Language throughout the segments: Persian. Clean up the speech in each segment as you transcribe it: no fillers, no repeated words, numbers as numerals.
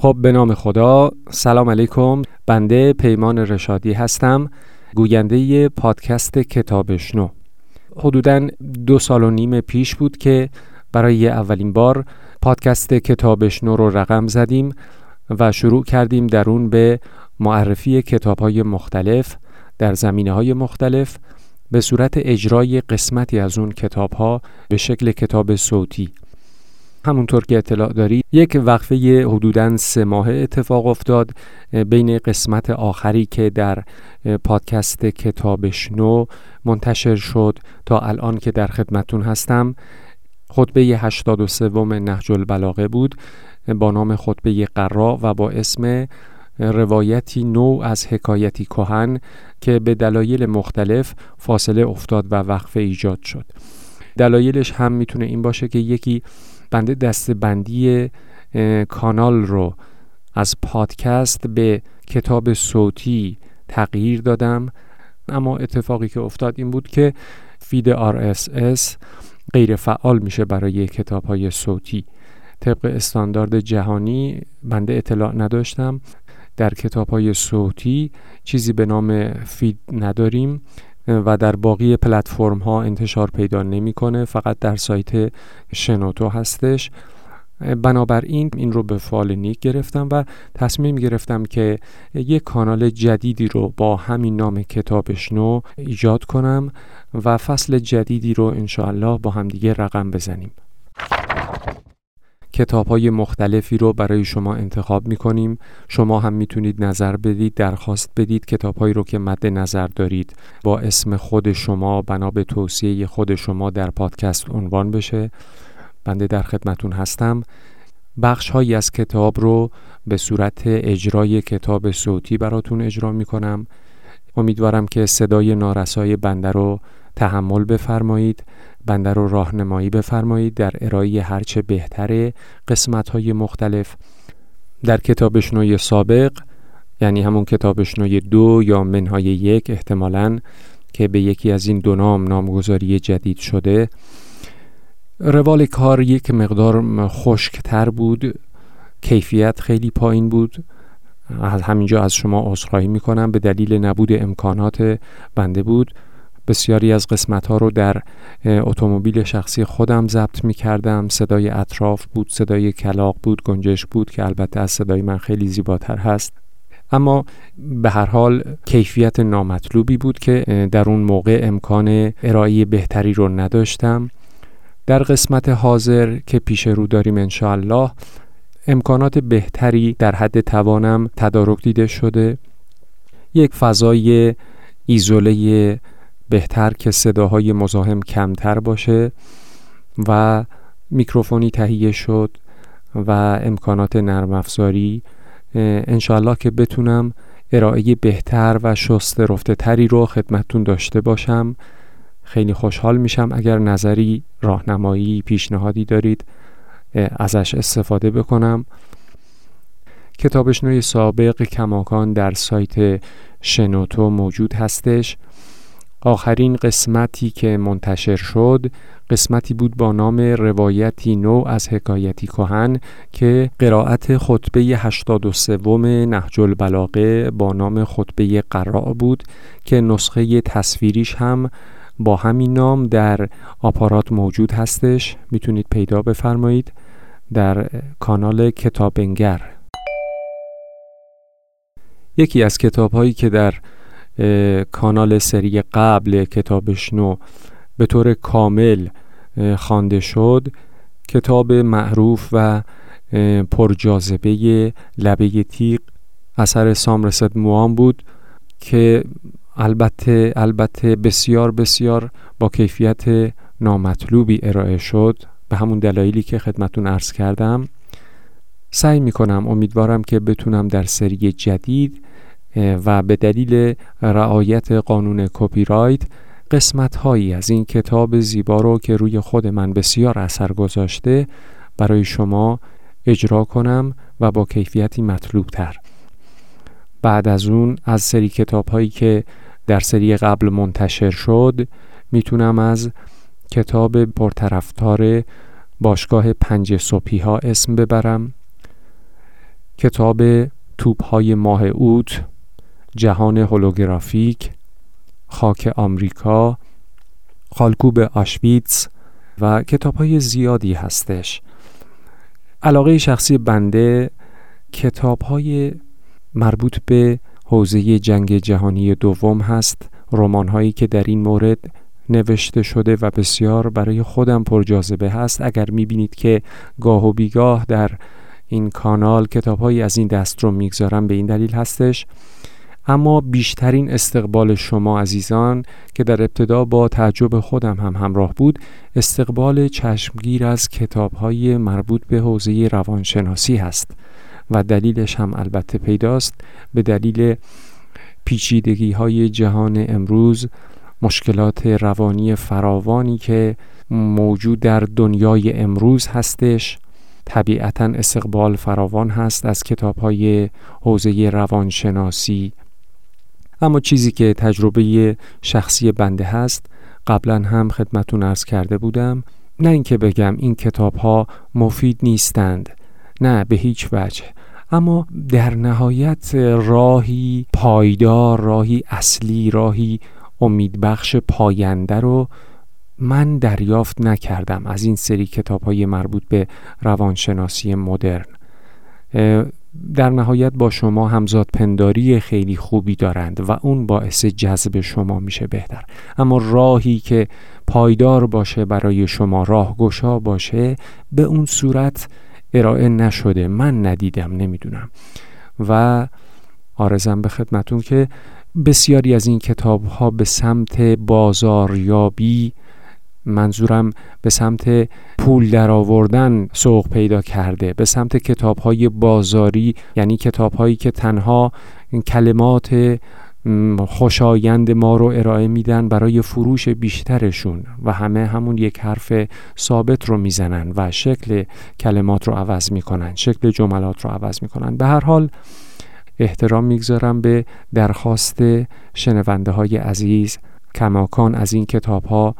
خب به نام خدا، سلام علیکم. بنده پیمان رشادی هستم، گوینده پادکست کتابشنو. حدوداً 2.5 سال پیش بود که برای اولین بار پادکست کتابشنو رو رقم زدیم و شروع کردیم در اون به معرفی کتاب‌های مختلف در زمینه‌های مختلف به صورت اجرای قسمتی از اون کتاب‌ها به شکل کتاب صوتی. همونطور که اطلاع داری یک وقفه حدوداً 3 ماهه اتفاق افتاد بین قسمت آخری که در پادکست کتابشنو منتشر شد تا الان که در خدمتون هستم. خطبه 83 نهج البلاغه بود با نام خطبه قرار و با اسم روایتی نو از حکایتی کهن که به دلایل مختلف فاصله افتاد و وقفه ایجاد شد. دلایلش هم میتونه این باشه که یکی بنده دسته‌بندی کانال رو از پادکست به کتاب صوتی تغییر دادم، اما اتفاقی که افتاد این بود که فید RSS غیر فعال میشه برای کتاب‌های صوتی. طبق استاندارد جهانی بنده اطلاع نداشتم، در کتاب‌های صوتی چیزی به نام فید نداریم و در باقی پلتفرم ها انتشار پیدا نمی‌کنه، فقط در سایت شنوتو هستش. بنابراین این رو به فعال نیک گرفتم و تصمیم گرفتم که یک کانال جدیدی رو با همین نام کتابشنو ایجاد کنم و فصل جدیدی رو انشاءالله با همدیگه رقم بزنیم. کتاب‌های مختلفی رو برای شما انتخاب می‌کنیم. شما هم می‌تونید نظر بدید، درخواست بدید، کتاب‌هایی رو که مد نظر دارید با اسم خود شما بنا به توصیه خود شما در پادکست عنوان بشه. بنده در خدمتون هستم. بخش‌هایی از کتاب رو به صورت اجرای کتاب صوتی براتون اجرا می‌کنم. امیدوارم که صدای نارسای بنده رو تحمل بفرمایید، بنده رو راهنمایی بفرمایید در ارائه هرچه بهتره قسمت‌های مختلف. در کتابشنوی سابق، یعنی همون کتابشنوی 2 یا منهای 1 احتمالاً که به یکی از این 2 نام نامگذاری جدید شده، روال کار یک مقدار خشک‌تر بود، کیفیت خیلی پایین بود. همینجا از شما عذرخواهی می‌کنم، به دلیل نبود امکانات بنده بود. بسیاری از قسمت‌ها رو در اتومبیل شخصی خودم ضبط می‌کردم. صدای اطراف بود، صدای کلاغ بود، گنجش بود که البته از صدای من خیلی زیباتر هست، اما به هر حال کیفیت نامطلوبی بود که در اون موقع امکان ارائه بهتری رو نداشتم. در قسمت حاضر که پیش رو داریم انشاءالله امکانات بهتری در حد توانم تدارک دیده شده، یک فضای ایزوله بهتر که صداهای مزاحم کمتر باشه و میکروفونی تهیه شد و امکانات نرم افزاری، انشاءالله که بتونم ارائه بهتر و شسته رفته تری رو خدمتتون داشته باشم. خیلی خوشحال میشم اگر نظری، راهنمایی، پیشنهادی دارید ازش استفاده بکنم. کتابشنوی سابق کماکان در سایت شنوتو موجود هستش. آخرین قسمتی که منتشر شد قسمتی بود با نام روایتی نو از حکایتی کهن که قرائت خطبه 83 نهج البلاغه با نام خطبه قرار بود که نسخه تصویریش هم با همین نام در آپارات موجود هستش. میتونید پیدا بفرمایید در کانال کتابنگر. یکی از کتاب‌هایی که در کانال سری قبل کتابشنو به طور کامل خوانده شد کتاب معروف و پرجاذبه لبه تیغ اثر سامرسد موام بود که البته بسیار با کیفیت نامطلوبی ارائه شد، به همون دلایلی که خدمتون عرض کردم. سعی میکنم، امیدوارم که بتونم در سری جدید و به دلیل رعایت قانون کپی رایت قسمت هایی از این کتاب زیبا رو که روی خود من بسیار اثر گذاشته برای شما اجرا کنم و با کیفیتی مطلوب تر. بعد از اون از سری کتاب هایی که در سری قبل منتشر شد میتونم از کتاب پرطرفدار باشگاه 5 سپی ها اسم ببرم. کتاب توپ های ماه اوت، جهان هولوگرافیک، خاک آمریکا، خالکوب آشویتس و کتاب های زیادی هستش. علاقه شخصی بنده کتاب های مربوط به حوزه جنگ جهانی دوم هست، رمان هایی که در این مورد نوشته شده و بسیار برای خودم پرجاذبه هست. اگر میبینید که گاه و بیگاه در این کانال کتاب هایی از این دست رو میگذارم، به این دلیل هستش. اما بیشترین استقبال شما عزیزان که در ابتدا با تعجب خودم هم همراه بود، استقبال چشمگیر از کتاب‌های مربوط به حوزه روانشناسی هست و دلیلش هم البته پیداست. به دلیل پیچیدگی‌های جهان امروز، مشکلات روانی فراوانی که موجود در دنیای امروز هستش، طبیعتاً استقبال فراوان هست از کتاب‌های حوزه روانشناسی. اما چیزی که تجربه شخصی بنده هست، قبلا هم خدمتون عرض کرده بودم، نه اینکه بگم این کتاب‌ها مفید نیستند، نه به هیچ وجه، اما در نهایت راهی پایدار، راهی اصلی، راهی امیدبخش پاینده رو من دریافت نکردم از این سری کتاب‌های مربوط به روانشناسی مدرن. در نهایت با شما همزادپنداری خیلی خوبی دارند و اون باعث جذب شما میشه بهتر، اما راهی که پایدار باشه برای شما، راهگشا باشه، به اون صورت ارائه نشده، من ندیدم، نمیدونم. و عرضم به خدمتون که بسیاری از این کتاب‌ها به سمت بازاریابی، منظورم به سمت پول در آوردن سوق پیدا کرده، به سمت کتاب‌های بازاری، یعنی کتاب‌هایی که تنها کلمات خوشایند ما رو ارائه میدن برای فروش بیشترشون و همه همون یک حرف ثابت رو میزنن و شکل کلمات رو عوض میکنن، شکل جملات رو عوض میکنن. به هر حال احترام میگذارم به درخواست شنونده های عزیز، کماکان از این کتاب‌ها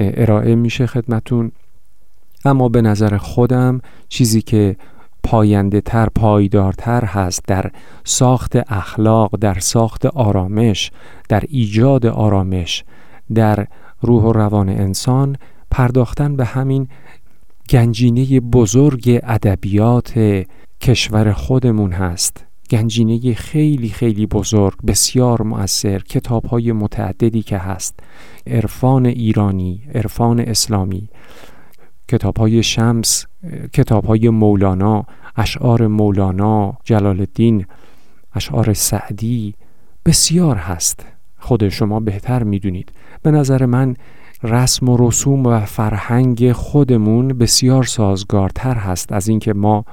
ارائه میشه خدمتون، اما به نظر خودم چیزی که پاینده تر، پایدارتر هست در ساخت اخلاق، در ساخت آرامش، در ایجاد آرامش در روح و روان انسان، پرداختن به همین گنجینه بزرگ ادبیات کشور خودمون هست. گنجینه خیلی خیلی بزرگ، بسیار مؤثر، کتاب‌های متعددی که هست، عرفان ایرانی، عرفان اسلامی، کتاب‌های شمس، کتاب‌های مولانا، اشعار مولانا جلال الدین، اشعار سعدی، بسیار هست، خود شما بهتر می‌دونید. به نظر من رسم و رسوم و فرهنگ خودمون بسیار سازگارتر هست از اینکه ما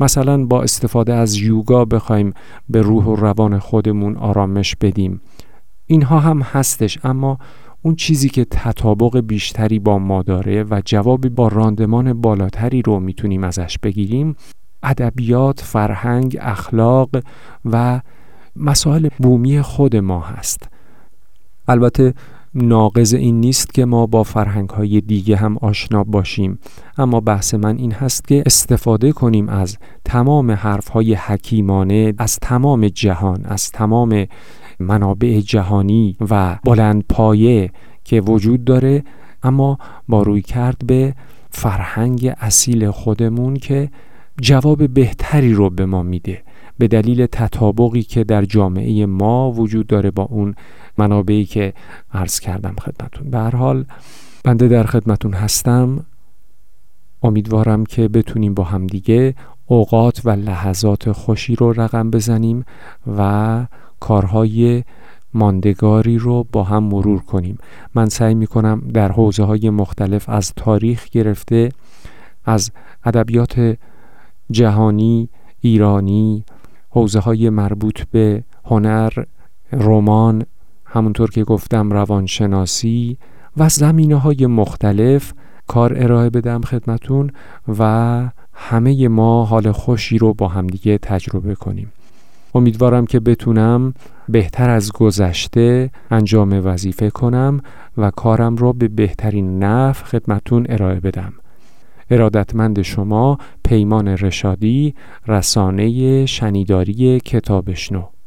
مثلا با استفاده از یوگا بخوایم به روح و روان خودمون آرامش بدیم. اینها هم هستش، اما اون چیزی که تطابق بیشتری با ما داره و جوابی با راندمان بالاتری رو میتونیم ازش بگیریم، ادبیات، فرهنگ، اخلاق و مسائل بومی خود ما هست. البته ناقض این نیست که ما با فرهنگ‌های دیگه هم آشنا باشیم، اما بحث من این هست که استفاده کنیم از تمام حرف‌های حکیمانه، از تمام جهان، از تمام منابع جهانی و بلندپایه که وجود داره، اما با رویکرد به فرهنگ اصیل خودمون که جواب بهتری رو به ما میده، به دلیل تطابقی که در جامعه ما وجود داره با اون منابعی که عرض کردم خدمتون. به هر حال بنده در خدمتون هستم، امیدوارم که بتونیم با هم دیگه اوقات و لحظات خوشی رو رقم بزنیم و کارهای ماندگاری رو با هم مرور کنیم. من سعی میکنم در حوزه‌های مختلف، از تاریخ گرفته، از ادبیات جهانی، ایرانی، حوزه‌های مربوط به هنر، رمان، همونطور که گفتم روانشناسی و زمینه‌های مختلف کار ارائه بدم خدمتون و همه ما حال خوشی رو با همدیگه تجربه کنیم. امیدوارم که بتونم بهتر از گذشته انجام وظیفه کنم و کارم رو به بهترین نحو خدمتون ارائه بدم. ارادتمند شما پیمان رشادی، رسانه شنیداری کتابشنو.